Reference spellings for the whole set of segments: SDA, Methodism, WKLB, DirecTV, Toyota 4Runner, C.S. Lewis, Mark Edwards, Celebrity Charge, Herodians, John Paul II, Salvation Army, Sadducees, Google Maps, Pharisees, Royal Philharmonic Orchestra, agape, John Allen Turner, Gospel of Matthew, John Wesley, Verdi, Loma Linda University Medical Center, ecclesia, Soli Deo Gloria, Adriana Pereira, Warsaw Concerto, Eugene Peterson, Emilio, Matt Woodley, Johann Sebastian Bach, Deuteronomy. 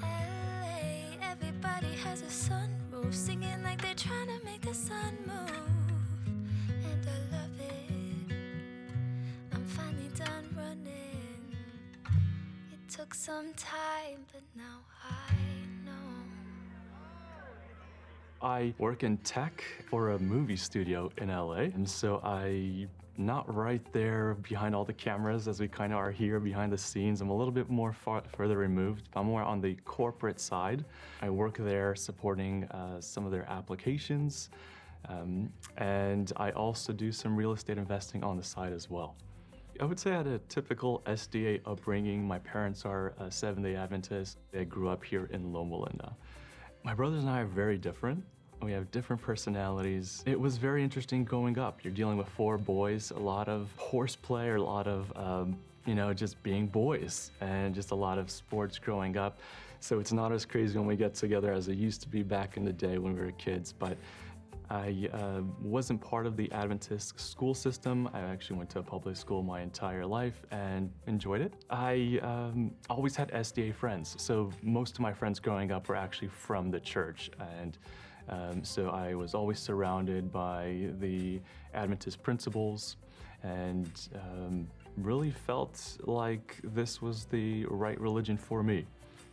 LA, everybody has a sunroof, singing like they're trying to make the sun move. And I love it. I'm finally done running. It took some time, but now I work in tech for a movie studio in LA, and so I'm not right there behind all the cameras as we kind of are here behind the scenes. I'm a little bit more further removed. I'm more on the corporate side. I work there supporting some of their applications, and I also do some real estate investing on the side as well. I would say I had a typical SDA upbringing. My parents are Seventh-day Adventists. They grew up here in Loma Linda. My brothers and I are very different. We have different personalities. It was very interesting growing up. You're dealing with four boys, a lot of horseplay, a lot of, just being boys, and just a lot of sports growing up. So it's not as crazy when we get together as it used to be back in the day when we were kids. But I wasn't part of the Adventist school system. I actually went to a public school my entire life and enjoyed it. I always had SDA friends, so most of my friends growing up were actually from the church, and so I was always surrounded by the Adventist principles, and really felt like this was the right religion for me.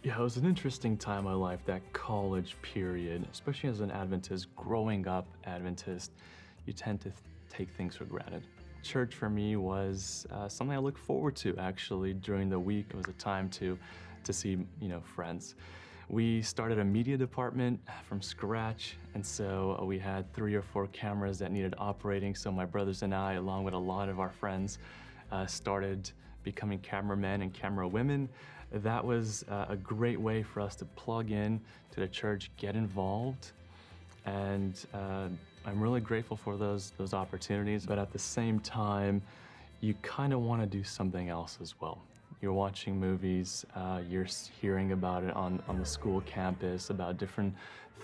Yeah, it was an interesting time in my life, that college period, especially as an Adventist, growing up Adventist, you tend to take things for granted. Church for me was something I looked forward to, actually. During the week, it was a time to see, friends. We started a media department from scratch, and so we had 3 or 4 cameras that needed operating, so my brothers and I, along with a lot of our friends, started becoming cameramen and camera women. That was a great way for us to plug in to the church, get involved, and I'm really grateful for those opportunities. But at the same time, you kind of want to do something else as well. You're watching movies, you're hearing about it on the school campus, about different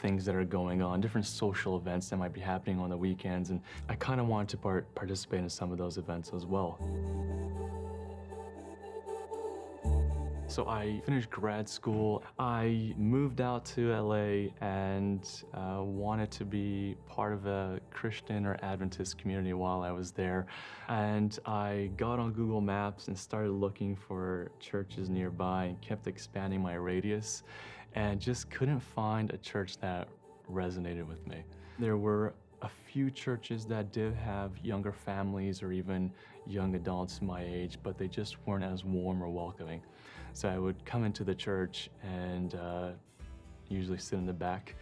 things that are going on, different social events that might be happening on the weekends, and I kind of wanted to participate in some of those events as well. So I finished grad school. I moved out to LA and wanted to be part of a Christian or Adventist community while I was there. And I got on Google Maps and started looking for churches nearby and kept expanding my radius and just couldn't find a church that resonated with me. There were a few churches that did have younger families or even young adults my age, but they just weren't as warm or welcoming. So I would come into the church and usually sit in the back,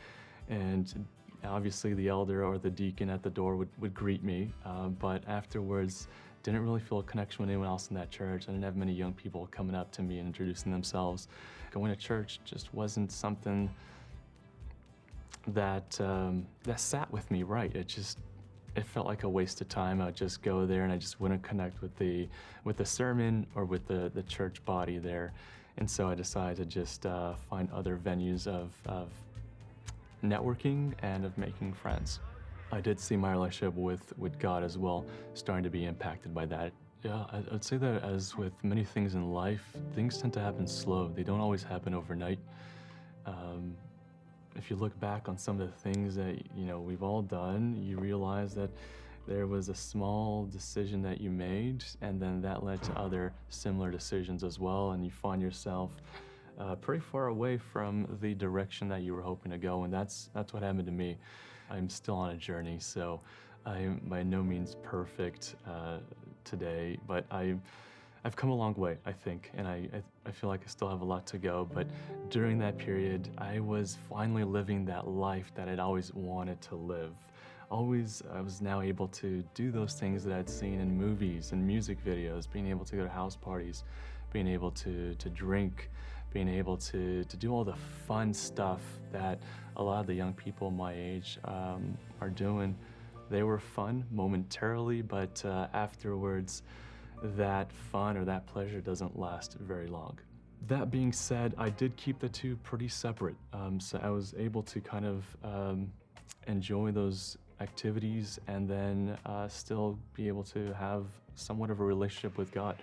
and obviously the elder or the deacon at the door would greet me, but afterwards didn't really feel a connection with anyone else in that church. I didn't have many young people coming up to me and introducing themselves. Going to church just wasn't something that sat with me right. It felt like a waste of time. I would just go there and I just wouldn't connect with the sermon or with the church body there. And so I decided to just find other venues of networking and of making friends. I did see my relationship with God as well starting to be impacted by that. Yeah, I'd say that as with many things in life, things tend to happen slow. They don't always happen overnight. If you look back on some of the things that we've all done, you realize that there was a small decision that you made, and then that led to other similar decisions as well, and you find yourself pretty far away from the direction that you were hoping to go, and that's what happened to me. I'm still on a journey, so I'm by no means perfect today, but I've come a long way, I think, and I feel like I still have a lot to go, but during that period, I was finally living that life that I'd always wanted to live. I was now able to do those things that I'd seen in movies and music videos, being able to go to house parties, being able to drink, being able to do all the fun stuff that a lot of the young people my age are doing. They were fun momentarily, but afterwards, that fun or that pleasure doesn't last very long. That being said, I did keep the two pretty separate. So I was able to kind of enjoy those activities and then still be able to have somewhat of a relationship with God.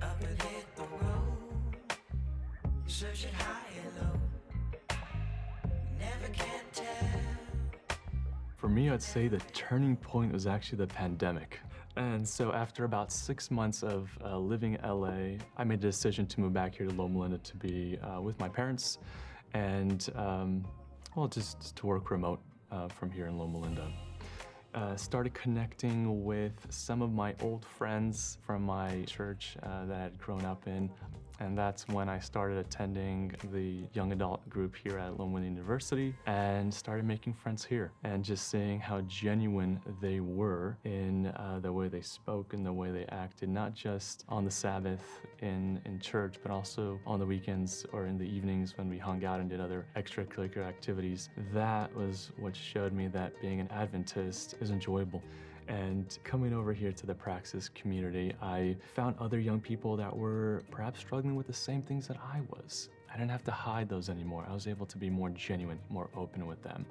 Up and hit the road, searching high and low, never can tell. For me, I'd say the turning point was actually the pandemic. And so after about 6 months of living in LA, I made a decision to move back here to Loma Linda to be with my parents and just to work remote from here in Loma Linda. Started connecting with some of my old friends from my church that I had grown up in. And that's when I started attending the young adult group here at Loma Linda University and started making friends here and just seeing how genuine they were in the way they spoke and the way they acted, not just on the Sabbath in church, but also on the weekends or in the evenings when we hung out and did other extracurricular activities. That was what showed me that being an Adventist is enjoyable. And coming over here to the Praxis community, I found other young people that were perhaps struggling with the same things that I was. I didn't have to hide those anymore. I was able to be more genuine, more open with them.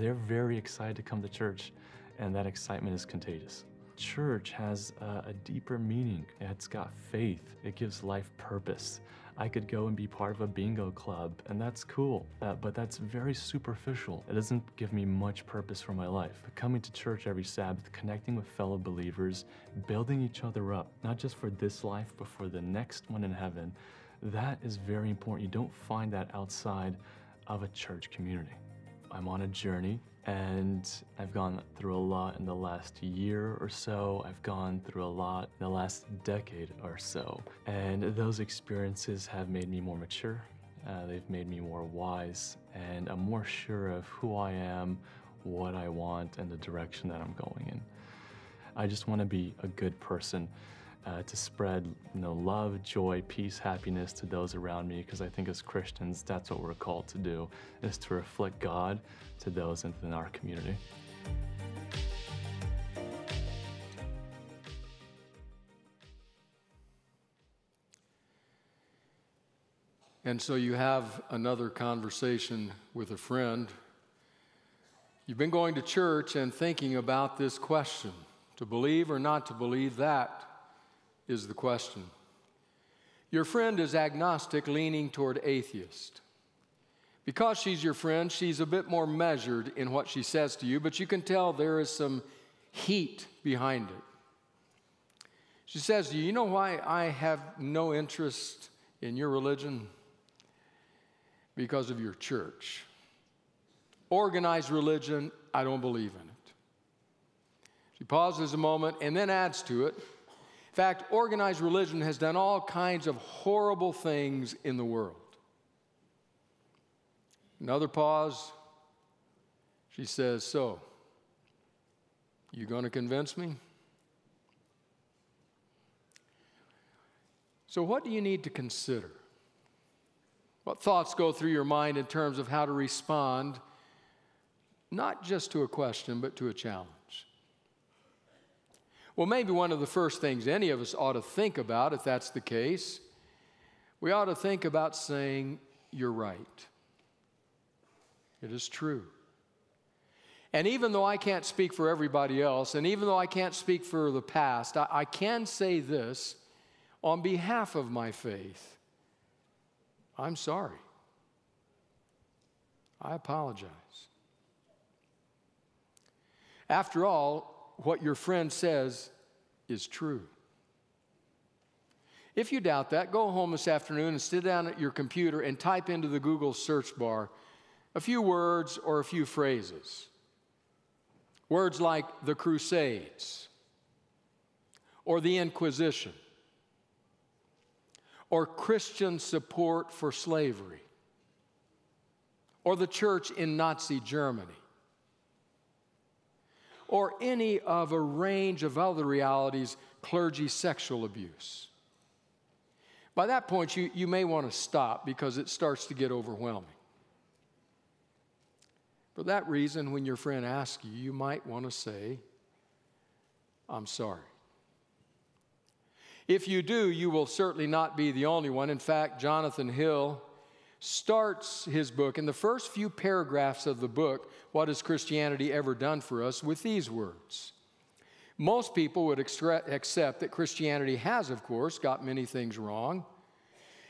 They're very excited to come to church, and that excitement is contagious. Church has a deeper meaning. It's got faith. It gives life purpose. I could go and be part of a bingo club, and that's cool, but that's very superficial. It doesn't give me much purpose for my life. Coming to church every Sabbath, connecting with fellow believers, building each other up, not just for this life, but for the next one in heaven, that is very important. You don't find that outside of a church community. I'm on a journey, and I've gone through a lot in the last year or so. I've gone through a lot in the last decade or so. And those experiences have made me more mature. They've made me more wise, and I'm more sure of who I am, what I want, and the direction that I'm going in. I just want to be a good person to spread love, joy, peace, happiness to those around me, because I think as Christians, that's what we're called to do, is to reflect God to those in our community. And so you have another conversation with a friend. You've been going to church and thinking about this question, to believe or not to believe, that is the question. Your friend is agnostic, leaning toward atheist. Because she's your friend, she's a bit more measured in what she says to you, but you can tell there is some heat behind it. She says to you, "You know why I have no interest in your religion? Because of your church. Organized religion, I don't believe in it." She pauses a moment and then adds to it, "In fact, organized religion has done all kinds of horrible things in the world." Another pause. She says, "So, you going to convince me?" So what do you need to consider? What thoughts go through your mind in terms of how to respond, not just to a question, but to a challenge? Well, maybe one of the first things any of us ought to think about, if that's the case, we ought to think about saying, "You're right. It is true. And even though I can't speak for everybody else, and even though I can't speak for the past, I can say this on behalf of my faith. I'm sorry. I apologize." After all, what your friend says is true. If you doubt that, go home this afternoon and sit down at your computer and type into the Google search bar a few words or a few phrases. Words like the Crusades, or the Inquisition, or Christian support for slavery, or the church in Nazi Germany, or any of a range of other realities, clergy sexual abuse. By that point, you may want to stop because it starts to get overwhelming. For that reason, when your friend asks you, you might want to say, I'm sorry. If you do, you will certainly not be the only one. In fact, Jonathan Hill starts his book, in the first few paragraphs of the book, What Has Christianity Ever Done for Us?, with these words. Most people would accept that Christianity has, of course, got many things wrong.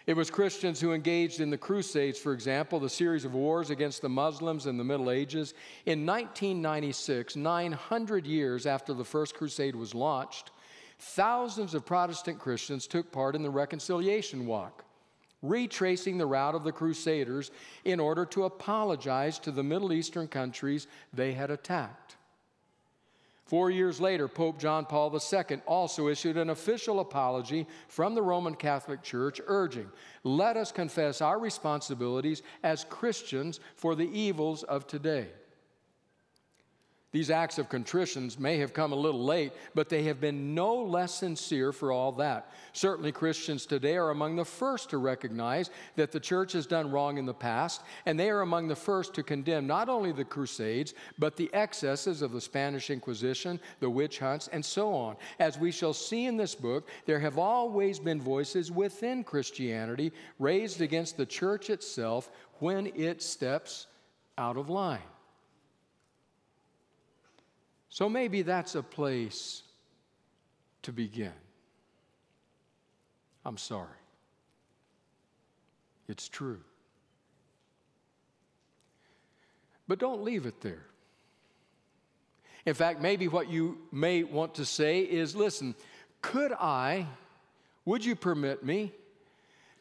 It was Christians who engaged in the Crusades, for example, the series of wars against the Muslims in the Middle Ages. In 1996, 900 years after the first crusade was launched, thousands of Protestant Christians took part in the Reconciliation Walk, retracing the route of the Crusaders in order to apologize to the Middle Eastern countries they had attacked. 4 years later, Pope John Paul II also issued an official apology from the Roman Catholic Church urging, let us confess our responsibilities as Christians for the evils of today. These acts of contrition may have come a little late, but they have been no less sincere for all that. Certainly, Christians today are among the first to recognize that the church has done wrong in the past, and they are among the first to condemn not only the Crusades, but the excesses of the Spanish Inquisition, the witch hunts, and so on. As we shall see in this book, there have always been voices within Christianity raised against the church itself when it steps out of line. So maybe that's a place to begin. I'm sorry. It's true. But don't leave it there. In fact, maybe what you may want to say is, listen, would you permit me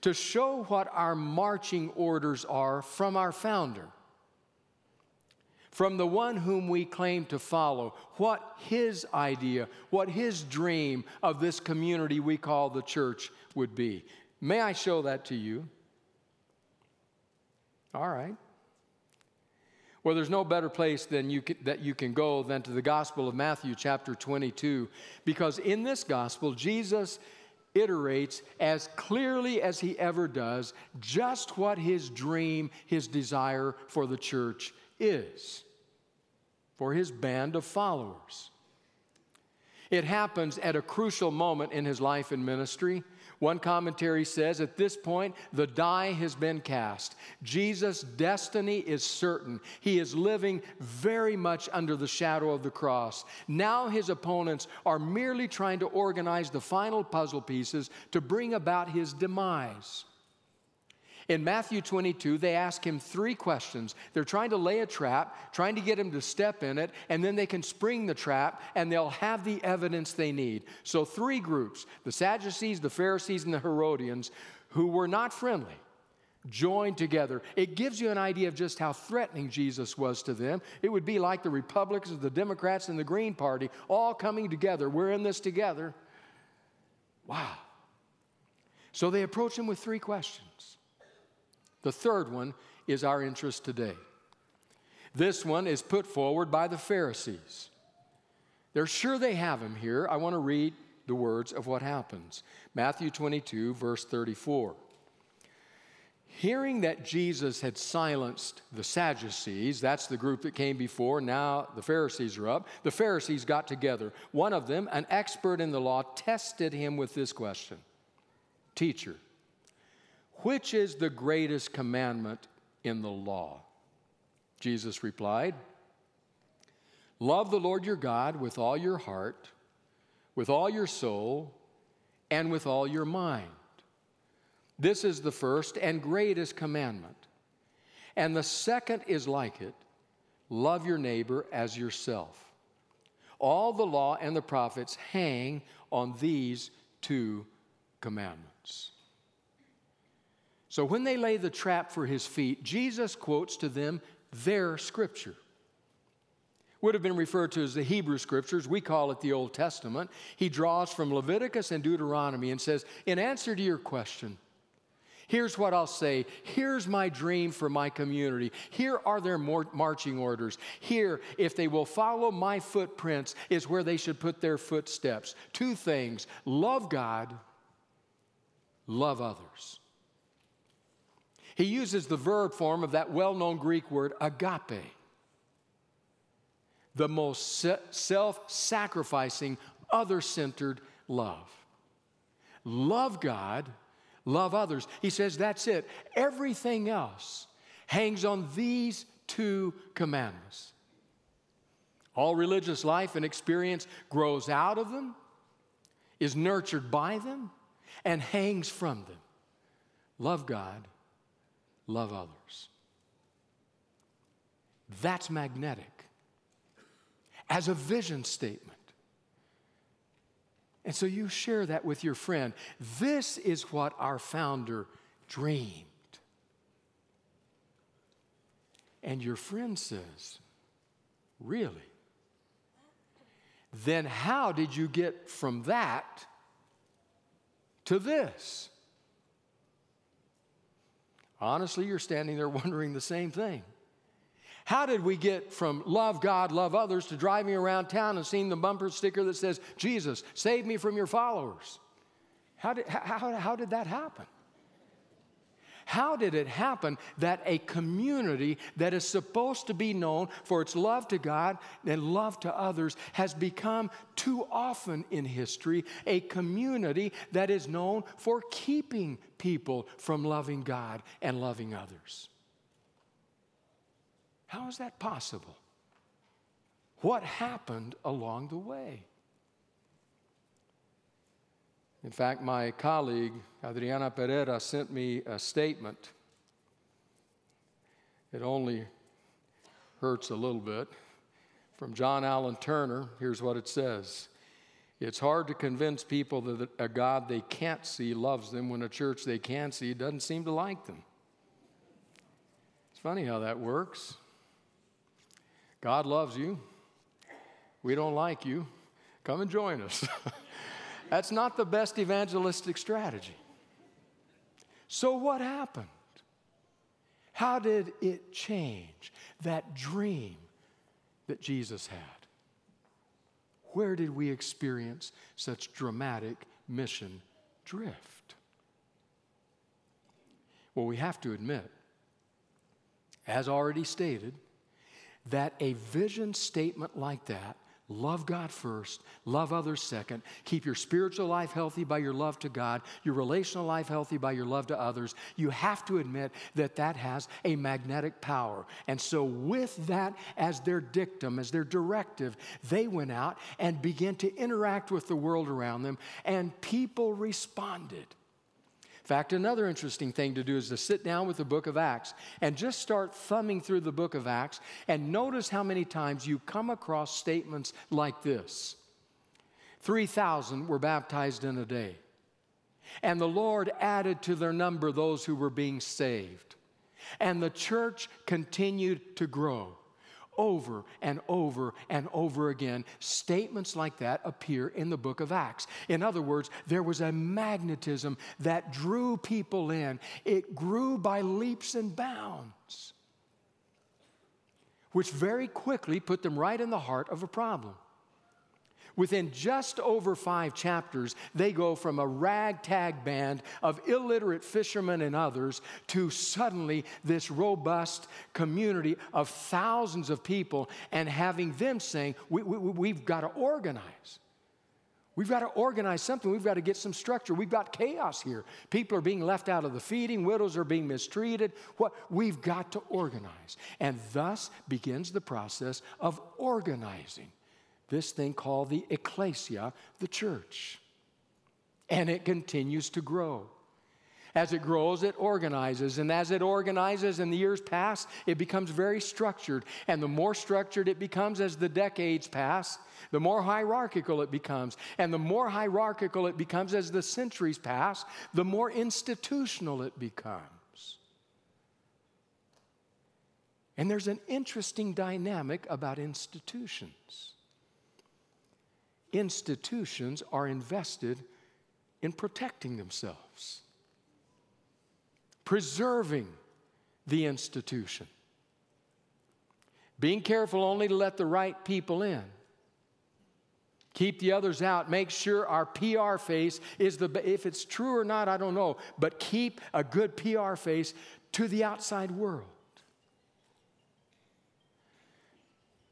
to show what our marching orders are from our founder? From the one whom we claim to follow, what his idea, what his dream of this community we call the church would be. May I show that to you? All right. Well, there's no better place that you can go than to the Gospel of Matthew, chapter 22, because in this Gospel, Jesus iterates as clearly as he ever does just what his dream, his desire for the church is for his band of followers. It happens at a crucial moment in his life and ministry. One commentary says, at this point, the die has been cast. Jesus' destiny is certain. He is living very much under the shadow of the cross. Now his opponents are merely trying to organize the final puzzle pieces to bring about his demise. In Matthew 22, they ask him three questions. They're trying to lay a trap, trying to get him to step in it, and then they can spring the trap, and they'll have the evidence they need. So three groups, the Sadducees, the Pharisees, and the Herodians, who were not friendly, joined together. It gives you an idea of just how threatening Jesus was to them. It would be like the Republicans, the Democrats, and the Green Party all coming together. We're in this together. Wow. So they approach him with three questions. The third one is our interest today. This one is put forward by the Pharisees. They're sure they have him here. I want to read the words of what happens. Matthew 22, verse 34. Hearing that Jesus had silenced the Sadducees, that's the group that came before, now the Pharisees are up, the Pharisees got together. One of them, an expert in the law, tested him with this question. Teacher, which is the greatest commandment in the law? Jesus replied, love the Lord your God with all your heart, with all your soul, and with all your mind. This is the first and greatest commandment. And the second is like it, love your neighbor as yourself. All the law and the prophets hang on these two commandments. So when they lay the trap for his feet, Jesus quotes to them their scripture. would have been referred to as the Hebrew Scriptures. We call it the Old Testament. He draws from Leviticus and Deuteronomy and says, in answer to your question, here's what I'll say. Here's my dream for my community. Here are their marching orders. Here, if they will follow my footprints, is where they should put their footsteps. Two things: love God, love others. He uses the verb form of that well-known Greek word, agape. The most self-sacrificing, other-centered love. Love God, love others. He says that's it. Everything else hangs on these two commandments. All religious life and experience grows out of them, is nurtured by them, and hangs from them. Love God, love others. That's magnetic. As a vision statement. And so you share that with your friend. This is what our founder dreamed. And your friend says, really? Then how did you get from that to this? Honestly, you're standing there wondering the same thing. How did we get from love God, love others, to driving around town and seeing the bumper sticker that says, Jesus, save me from your followers? How did that happen? How did it happen that a community that is supposed to be known for its love to God and love to others has become too often in history a community that is known for keeping people from loving God and loving others? How is that possible? What happened along the way? In fact, my colleague, Adriana Pereira, sent me a statement. It only hurts a little bit. From John Allen Turner, here's what it says. It's hard to convince people that a God they can't see loves them when a church they can see doesn't seem to like them. It's funny how that works. God loves you. We don't like you. Come and join us. That's not the best evangelistic strategy. So what happened? How did it change that dream that Jesus had? Where did we experience such dramatic mission drift? Well, we have to admit, as already stated, that a vision statement like that, love God first, love others second, keep your spiritual life healthy by your love to God, your relational life healthy by your love to others, you have to admit that that has a magnetic power. And so with that as their dictum, as their directive, they went out and began to interact with the world around them, and people responded. In fact, another interesting thing to do is to sit down with the book of Acts and just start thumbing through the book of Acts and notice how many times you come across statements like this. 3,000 were baptized in a day, and the Lord added to their number those who were being saved, and the church continued to grow. Over and over and over again, statements like that appear in the book of Acts. In other words, there was a magnetism that drew people in. It grew by leaps and bounds, which very quickly put them right in the heart of a problem. Within just over 5 chapters, they go from a ragtag band of illiterate fishermen and others to suddenly this robust community of thousands of people, and having them saying, we've got to organize. We've got to organize something. We've got to get some structure. We've got chaos here. People are being left out of the feeding. Widows are being mistreated. We've got to organize. And thus begins the process of organizing this thing called the ecclesia, the church. And it continues to grow. As it grows, it organizes. And as it organizes and the years pass, it becomes very structured. And the more structured it becomes as the decades pass, the more hierarchical it becomes. And the more hierarchical it becomes as the centuries pass, the more institutional it becomes. And there's an interesting dynamic about institutions. Institutions are invested in protecting themselves, preserving the institution, being careful only to let the right people in, keep the others out, make sure our PR face is if it's true or not, I don't know, but keep a good PR face to the outside world.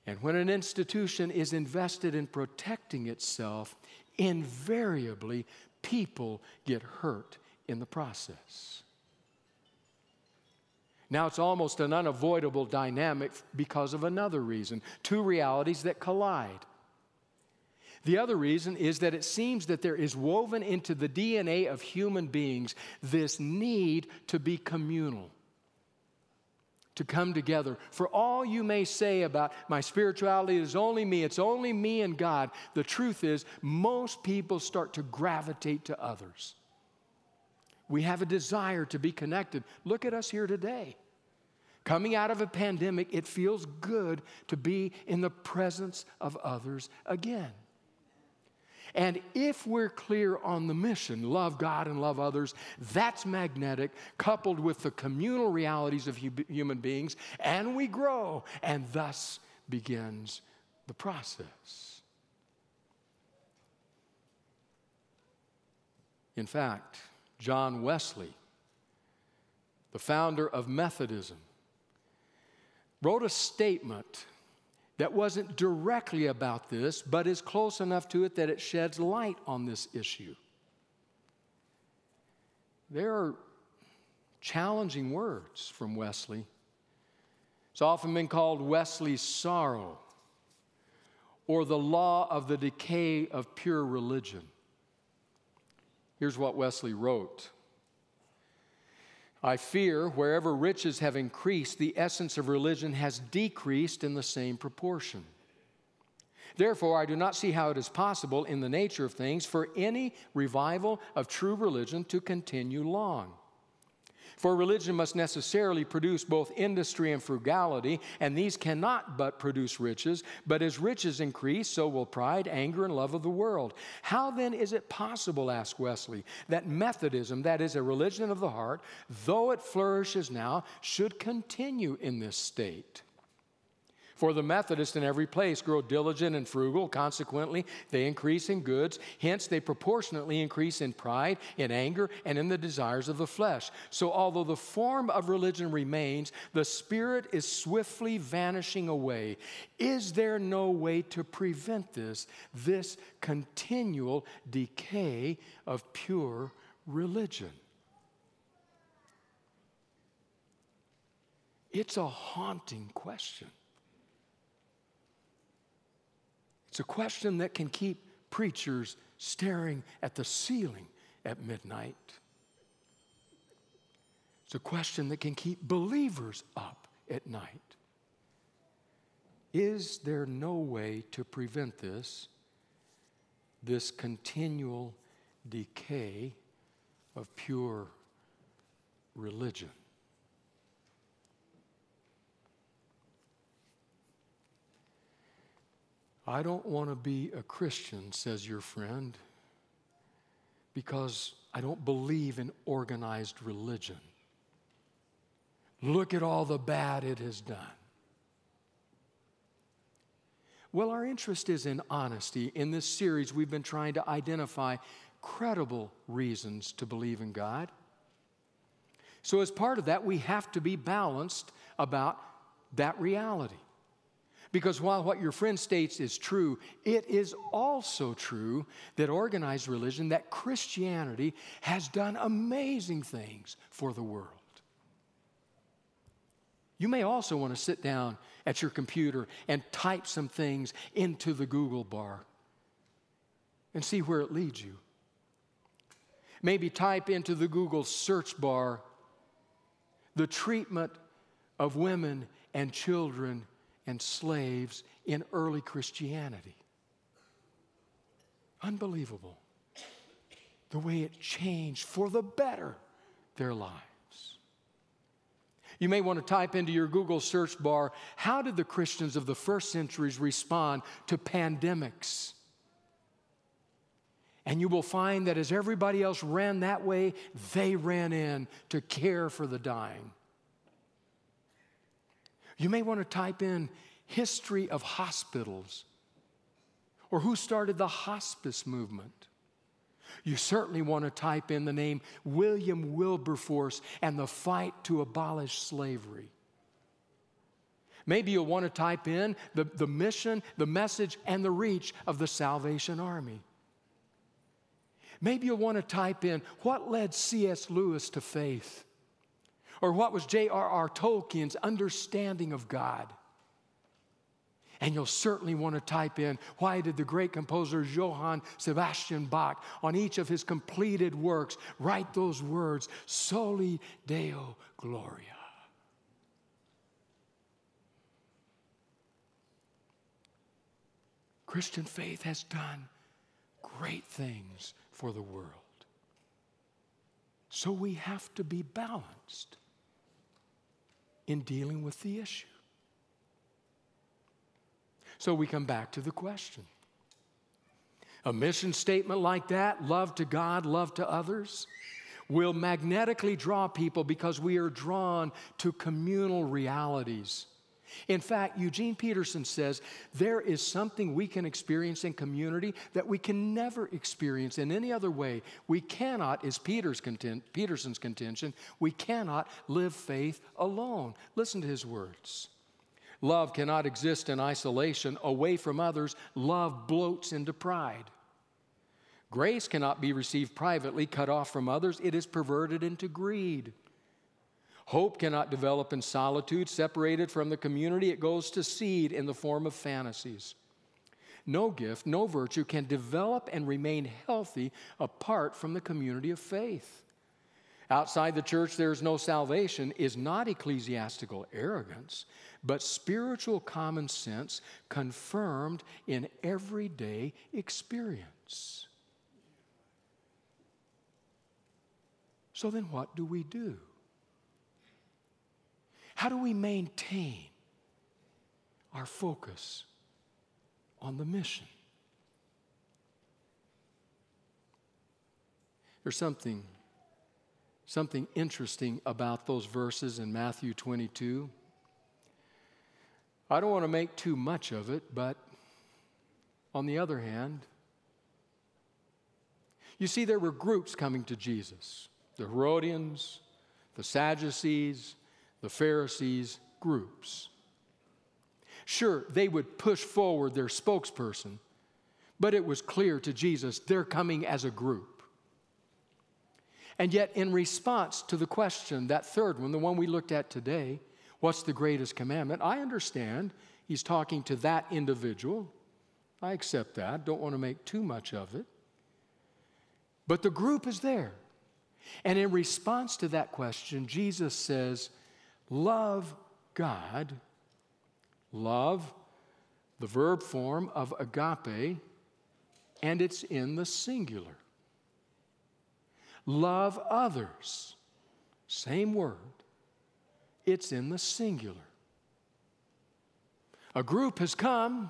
And when an institution is invested in protecting itself, invariably people get hurt in the process. Now it's almost an unavoidable dynamic because of another reason, two realities that collide. The other reason is that it seems that there is woven into the DNA of human beings this need to be communal, to come together. For all you may say about my spirituality is only me, it's only me and God, the truth is most people start to gravitate to others. We have a desire to be connected. Look at us here today. Coming out of a pandemic, it feels good to be in the presence of others again. And if we're clear on the mission, love God and love others, that's magnetic, coupled with the communal realities of human beings, and we grow, and thus begins the process. In fact, John Wesley, the founder of Methodism, wrote a statement that wasn't directly about this, but is close enough to it that it sheds light on this issue. There are challenging words from Wesley. It's often been called Wesley's sorrow or the law of the decay of pure religion. Here's what Wesley wrote. I fear wherever riches have increased, the essence of religion has decreased in the same proportion. Therefore, I do not see how it is possible in the nature of things for any revival of true religion to continue long. For religion must necessarily produce both industry and frugality, and these cannot but produce riches. But as riches increase, so will pride, anger, and love of the world. How then is it possible, asked Wesley, that Methodism, that is a religion of the heart, though it flourishes now, should continue in this state? For the Methodists in every place grow diligent and frugal. Consequently, they increase in goods. Hence, they proportionately increase in pride, in anger, and in the desires of the flesh. So although the form of religion remains, the spirit is swiftly vanishing away. Is there no way to prevent this continual decay of pure religion? It's a haunting question. It's a question that can keep preachers staring at the ceiling at midnight. It's a question that can keep believers up at night. Is there no way to prevent this continual decay of pure religion? I don't want to be a Christian, says your friend, because I don't believe in organized religion. Look at all the bad it has done. Well, our interest is in honesty. In this series, we've been trying to identify credible reasons to believe in God. So as part of that, we have to be balanced about that reality. Because while what your friend states is true, it is also true that organized religion, that Christianity, has done amazing things for the world. You may also want to sit down at your computer and type some things into the Google bar and see where it leads you. Maybe type into the Google search bar the treatment of women and children and slaves in early Christianity. Unbelievable, the way it changed for the better their lives. You may want to type into your Google search bar, how did the Christians of the first centuries respond to pandemics? And you will find that as everybody else ran that way, they ran in to care for the dying. You may want to type in history of hospitals or who started the hospice movement. You certainly want to type in the name William Wilberforce and the fight to abolish slavery. Maybe you'll want to type in the mission, the message, and the reach of the Salvation Army. Maybe you'll want to type in what led C.S. Lewis to faith, or what was J.R.R. Tolkien's understanding of God. And you'll certainly want to type in, why did the great composer Johann Sebastian Bach, on each of his completed works, write those words, Soli Deo Gloria? Christian faith has done great things for the world. So we have to be balanced in dealing with the issue. So we come back to the question. A mission statement like that, love to God, love to others, will magnetically draw people because we are drawn to communal realities. In fact, Eugene Peterson says, there is something we can experience in community that we can never experience in any other way. We cannot, is Peterson's contention, we cannot live faith alone. Listen to his words. Love cannot exist in isolation, away from others. Love bloats into pride. Grace cannot be received privately, cut off from others. It is perverted into greed. Hope cannot develop in solitude, separated from the community. It goes to seed in the form of fantasies. No gift, no virtue can develop and remain healthy apart from the community of faith. Outside the church, there is no salvation, is not ecclesiastical arrogance, but spiritual common sense confirmed in everyday experience. So then what do we do? How do we maintain our focus on the mission? There's something interesting about those verses in Matthew 22. I don't want to make too much of it, but on the other hand, you see, there were groups coming to Jesus. The Herodians, the Sadducees, the Pharisees, groups. Sure, they would push forward their spokesperson, but it was clear to Jesus they're coming as a group. And yet, in response to the question, that third one, the one we looked at today, what's the greatest commandment? I understand he's talking to that individual. I accept that. Don't want to make too much of it. But the group is there. And in response to that question, Jesus says, love God. Love, the verb form of agape, and it's in the singular. Love others. Same word. It's in the singular. A group has come,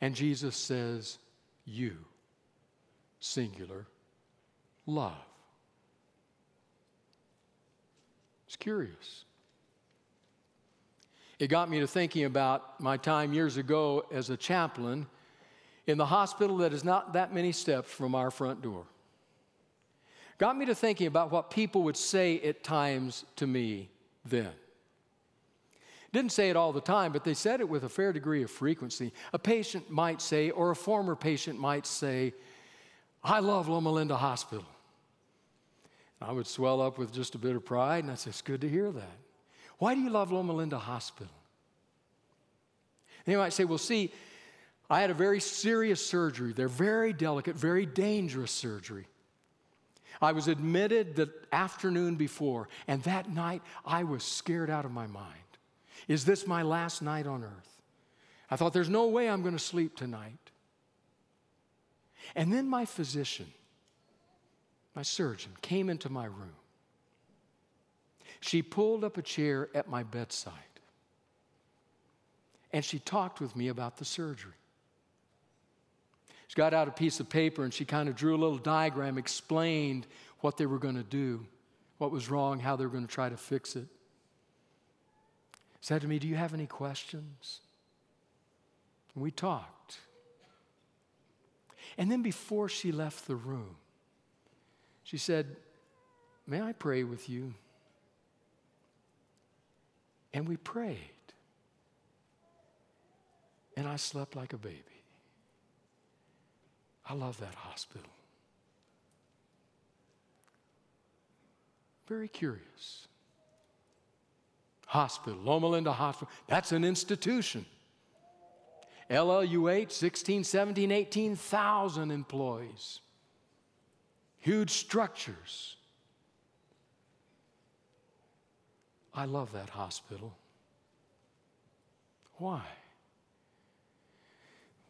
and Jesus says, you, singular, love. It's curious. It got me to thinking about my time years ago as a chaplain in the hospital that is not that many steps from our front door. Got me to thinking about what people would say at times to me then. Didn't say it all the time, but they said it with a fair degree of frequency. A patient might say, or a former patient might say, I love Loma Linda Hospital. And I would swell up with just a bit of pride, and I'd say, it's good to hear that. Why do you love Loma Linda Hospital? And they might say, well, see, I had a very serious surgery. They're very delicate, very dangerous surgery. I was admitted the afternoon before, and that night I was scared out of my mind. Is this my last night on earth? I thought, there's no way I'm going to sleep tonight. And then my physician, my surgeon, came into my room. She pulled up a chair at my bedside, and she talked with me about the surgery. She got out a piece of paper, and she kind of drew a little diagram, explained what they were going to do, what was wrong, how they were going to try to fix it. Said to me, "Do you have any questions?" And we talked. And then before she left the room, she said, "May I pray with you?" And we prayed. And I slept like a baby. I love that hospital. Very curious. Hospital, Loma Linda Hospital, that's an institution. LLUH, 16, 17, 18,000 employees. Huge structures. I love that hospital. Why?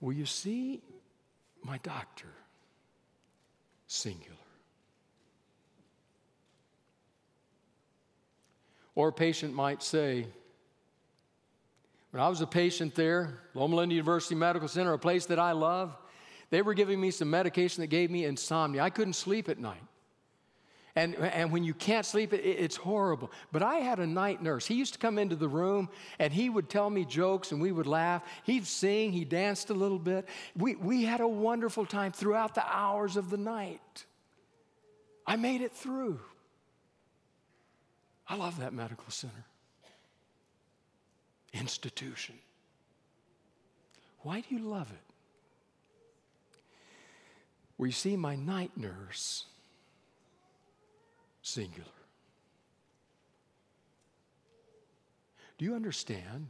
Well, you see, my doctor, singular. Or a patient might say, when I was a patient there, Loma Linda University Medical Center, a place that I love, they were giving me some medication that gave me insomnia. I couldn't sleep at night. And when you can't sleep, it's horrible. But I had a night nurse. He used to come into the room, and he would tell me jokes, and we would laugh. He'd sing. He danced a little bit. We had a wonderful time throughout the hours of the night. I made it through. I love that medical center. Institution. Why do you love it? Well, you see, my night nurse, singular. Do you understand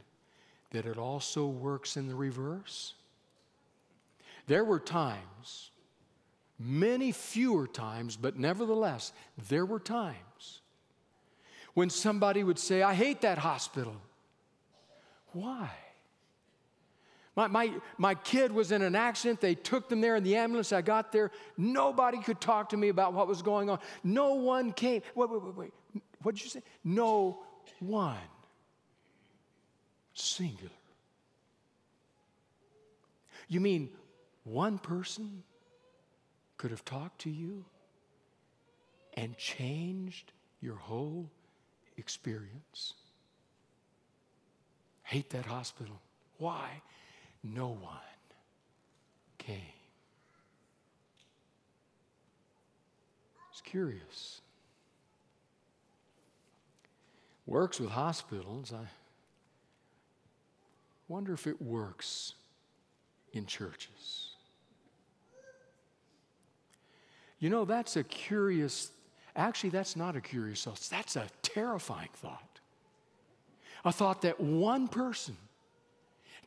that it also works in the reverse? There were times, many fewer times, but nevertheless, there were times when somebody would say, "I hate that hospital." Why? My kid was in an accident. They took them there in the ambulance. I got there. Nobody could talk to me about what was going on. No one came. Wait. What did you say? No one. Singular. You mean one person could have talked to you and changed your whole experience? Hate that hospital. Why? No one came. It's curious. Works with hospitals. I wonder if it works in churches. You know, that's a curious, actually that's not a curious thought. That's a terrifying thought. A thought that one person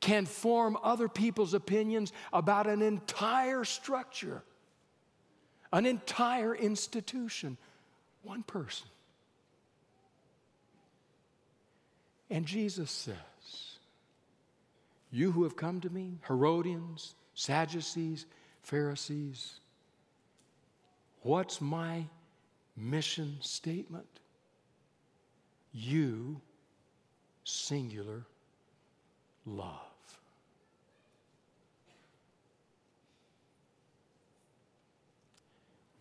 can form other people's opinions about an entire structure, an entire institution, one person. And Jesus says, "You who have come to me, Herodians, Sadducees, Pharisees," what's my mission statement? You, singular, love.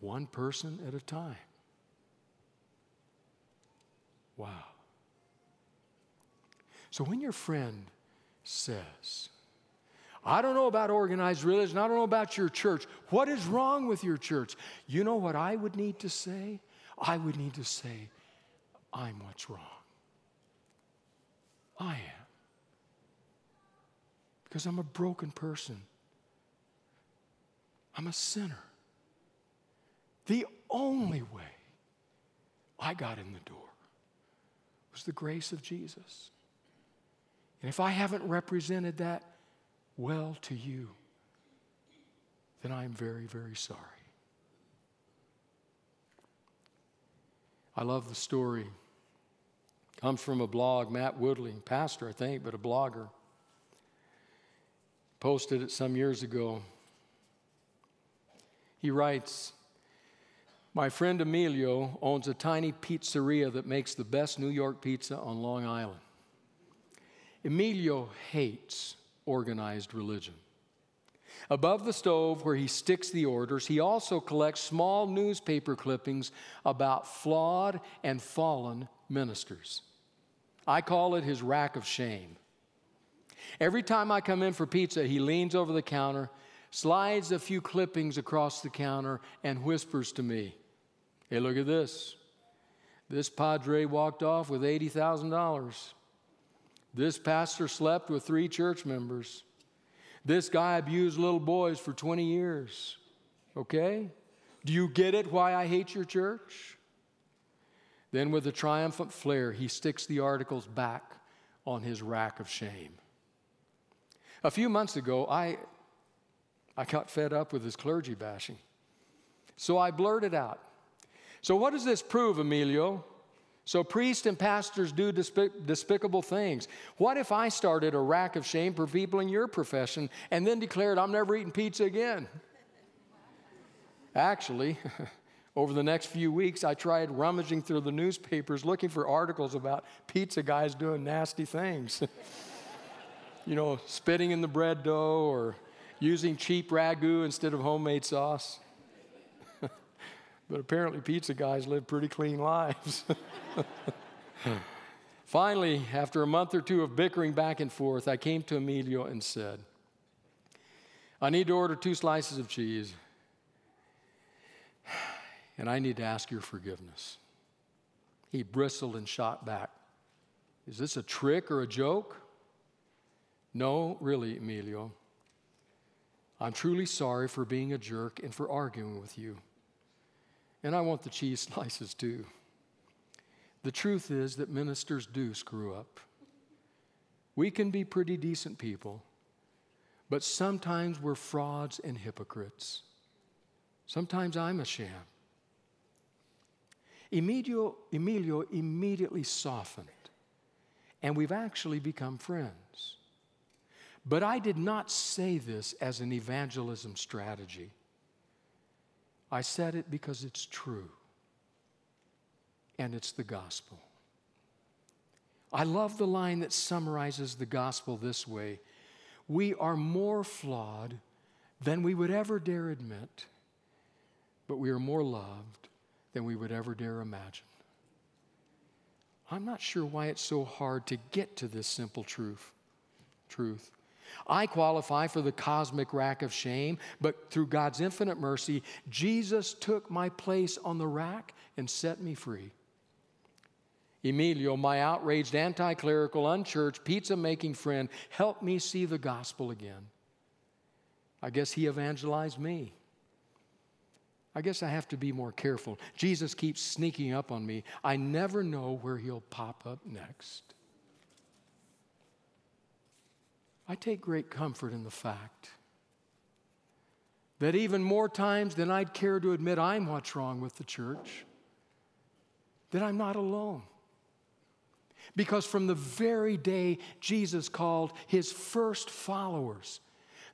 One person at a time. Wow. So when your friend says, "I don't know about organized religion, I don't know about your church. What is wrong with your church?" You know what I would need to say? I would need to say, "I'm what's wrong. I am." Because I'm a broken person. I'm a sinner. The only way I got in the door was the grace of Jesus. And if I haven't represented that well to you, then I am very, very sorry. I love the story. It comes from a blog, Matt Woodley, pastor, I think, but a blogger. Posted it some years ago. He writes, My friend Emilio owns a tiny pizzeria that makes the best New York pizza on Long Island. Emilio hates organized religion. Above the stove where he sticks the orders, he also collects small newspaper clippings about flawed and fallen ministers. I call it his rack of shame. Every time I come in for pizza, he leans over the counter, slides a few clippings across the counter, and whispers to me, "Hey, look at this. This padre walked off with $80,000. This pastor slept with 3 church members. This guy abused little boys for 20 years. Okay? Do you get it why I hate your church?" Then with a triumphant flair, he sticks the articles back on his rack of shame. A few months ago, I got fed up with his clergy bashing. So I blurted out, "So what does this prove, Emilio? So priests and pastors do despicable things. What if I started a rack of shame for people in your profession and then declared I'm never eating pizza again?" Actually, over the next few weeks, I tried rummaging through the newspapers looking for articles about pizza guys doing nasty things. Spitting in the bread dough or using cheap ragu instead of homemade sauce. But apparently pizza guys live pretty clean lives. Finally, after a month or two of bickering back and forth, I came to Emilio and said, "I need to order 2 slices of cheese, and I need to ask your forgiveness." He bristled and shot back, "Is this a trick or a joke?" "No, really, Emilio. I'm truly sorry for being a jerk and for arguing with you. And I want the cheese slices too. The truth is that ministers do screw up. We can be pretty decent people, but sometimes we're frauds and hypocrites. Sometimes I'm a sham." Emilio immediately softened, and we've actually become friends. But I did not say this as an evangelism strategy. I said it because it's true, and it's the gospel. I love the line that summarizes the gospel this way: "We are more flawed than we would ever dare admit, but we are more loved than we would ever dare imagine." I'm not sure why it's so hard to get to this simple truth. I qualify for the cosmic rack of shame, but through God's infinite mercy, Jesus took my place on the rack and set me free. Emilio, my outraged, anti-clerical, unchurched, pizza-making friend, helped me see the gospel again. I guess he evangelized me. I guess I have to be more careful. Jesus keeps sneaking up on me. I never know where he'll pop up next. I take great comfort in the fact that even more times than I'd care to admit I'm what's wrong with the church, that I'm not alone. Because from the very day Jesus called his first followers,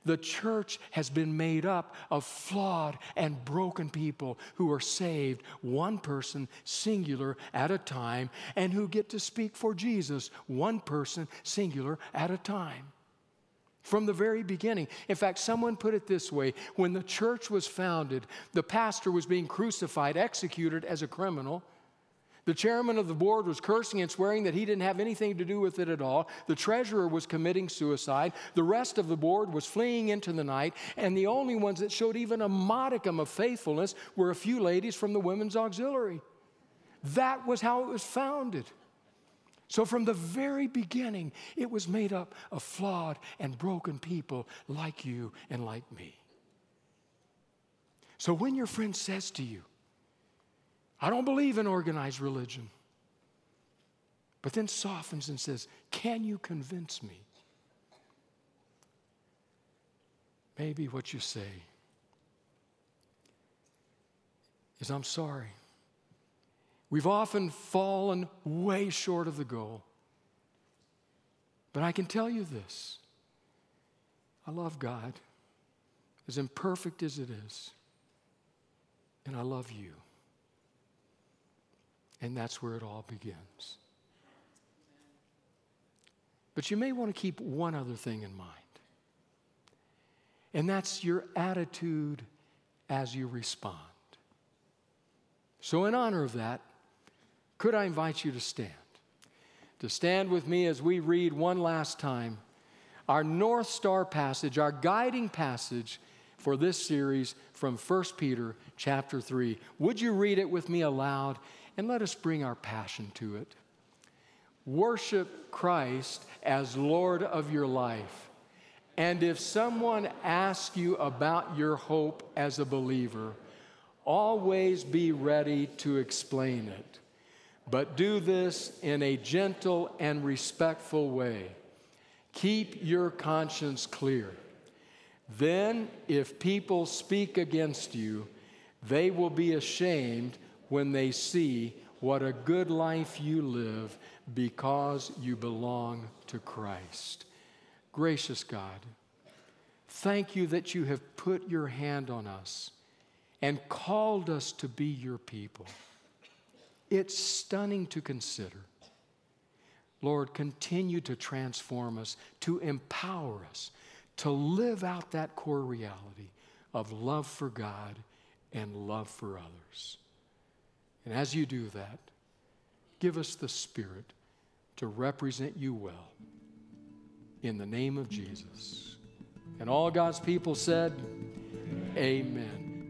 the church has been made up of flawed and broken people who are saved, one person, singular, at a time, and who get to speak for Jesus, one person, singular, at a time. From the very beginning. In fact, someone put it this way: when the church was founded, the pastor was being crucified, executed as a criminal. The chairman of the board was cursing and swearing that he didn't have anything to do with it at all. The treasurer was committing suicide. The rest of the board was fleeing into the night. And the only ones that showed even a modicum of faithfulness were a few ladies from the women's auxiliary. That was how it was founded. So from the very beginning, it was made up of flawed and broken people like you and like me. So when your friend says to you, "I don't believe in organized religion," but then softens and says, "Can you convince me?" Maybe what you say is, "I'm sorry. We've often fallen way short of the goal. But I can tell you this: I love God, as imperfect as it is, and I love you. And that's where it all begins. But you may want to keep one other thing in mind. And that's your attitude as you respond. So in honor of that, could I invite you to stand? To stand with me as we read one last time our North Star passage, our guiding passage for this series from 1 Peter chapter 3. Would you read it with me aloud? And let us bring our passion to it. Worship Christ as Lord of your life. And if someone asks you about your hope as a believer, always be ready to explain it. But do this in a gentle and respectful way. Keep your conscience clear. Then, if people speak against you, they will be ashamed when they see what a good life you live because you belong to Christ. Gracious God, thank you that you have put your hand on us and called us to be your people. It's stunning to consider. Lord, continue to transform us, to empower us, to live out that core reality of love for God and love for others. And as you do that, give us the Spirit to represent you well. In the name of Jesus. And all God's people said, amen. Amen.